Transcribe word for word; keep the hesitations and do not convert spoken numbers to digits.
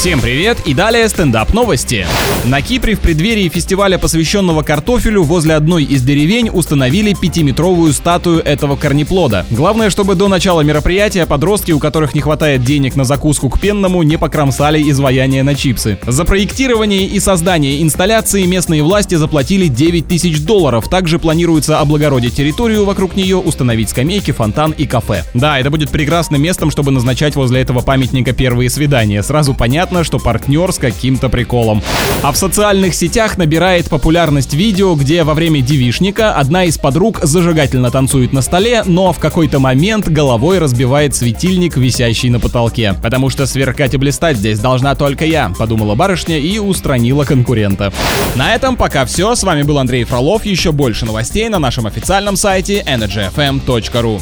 Всем привет и далее стендап-новости. На Кипре в преддверии фестиваля, посвященного картофелю, возле одной из деревень установили пятиметровую статую этого корнеплода. Главное, чтобы до начала мероприятия подростки, у которых не хватает денег на закуску к пенному, не покромсали изваяние на чипсы. За проектирование и создание инсталляции местные власти заплатили девять тысяч долларов. Также планируется облагородить территорию вокруг нее, установить скамейки, фонтан и кафе. Да, это будет прекрасным местом, чтобы назначать возле этого памятника первые свидания. Сразу понятно, что партнер с каким-то приколом. А в социальных сетях набирает популярность видео, где во время девичника одна из подруг зажигательно танцует на столе, но в какой-то момент головой разбивает светильник, висящий на потолке. Потому что сверкать и блистать здесь должна только я, подумала барышня и устранила конкурента. На этом пока все. С вами был Андрей Фролов. Еще больше новостей на нашем официальном сайте energyfm точка ру.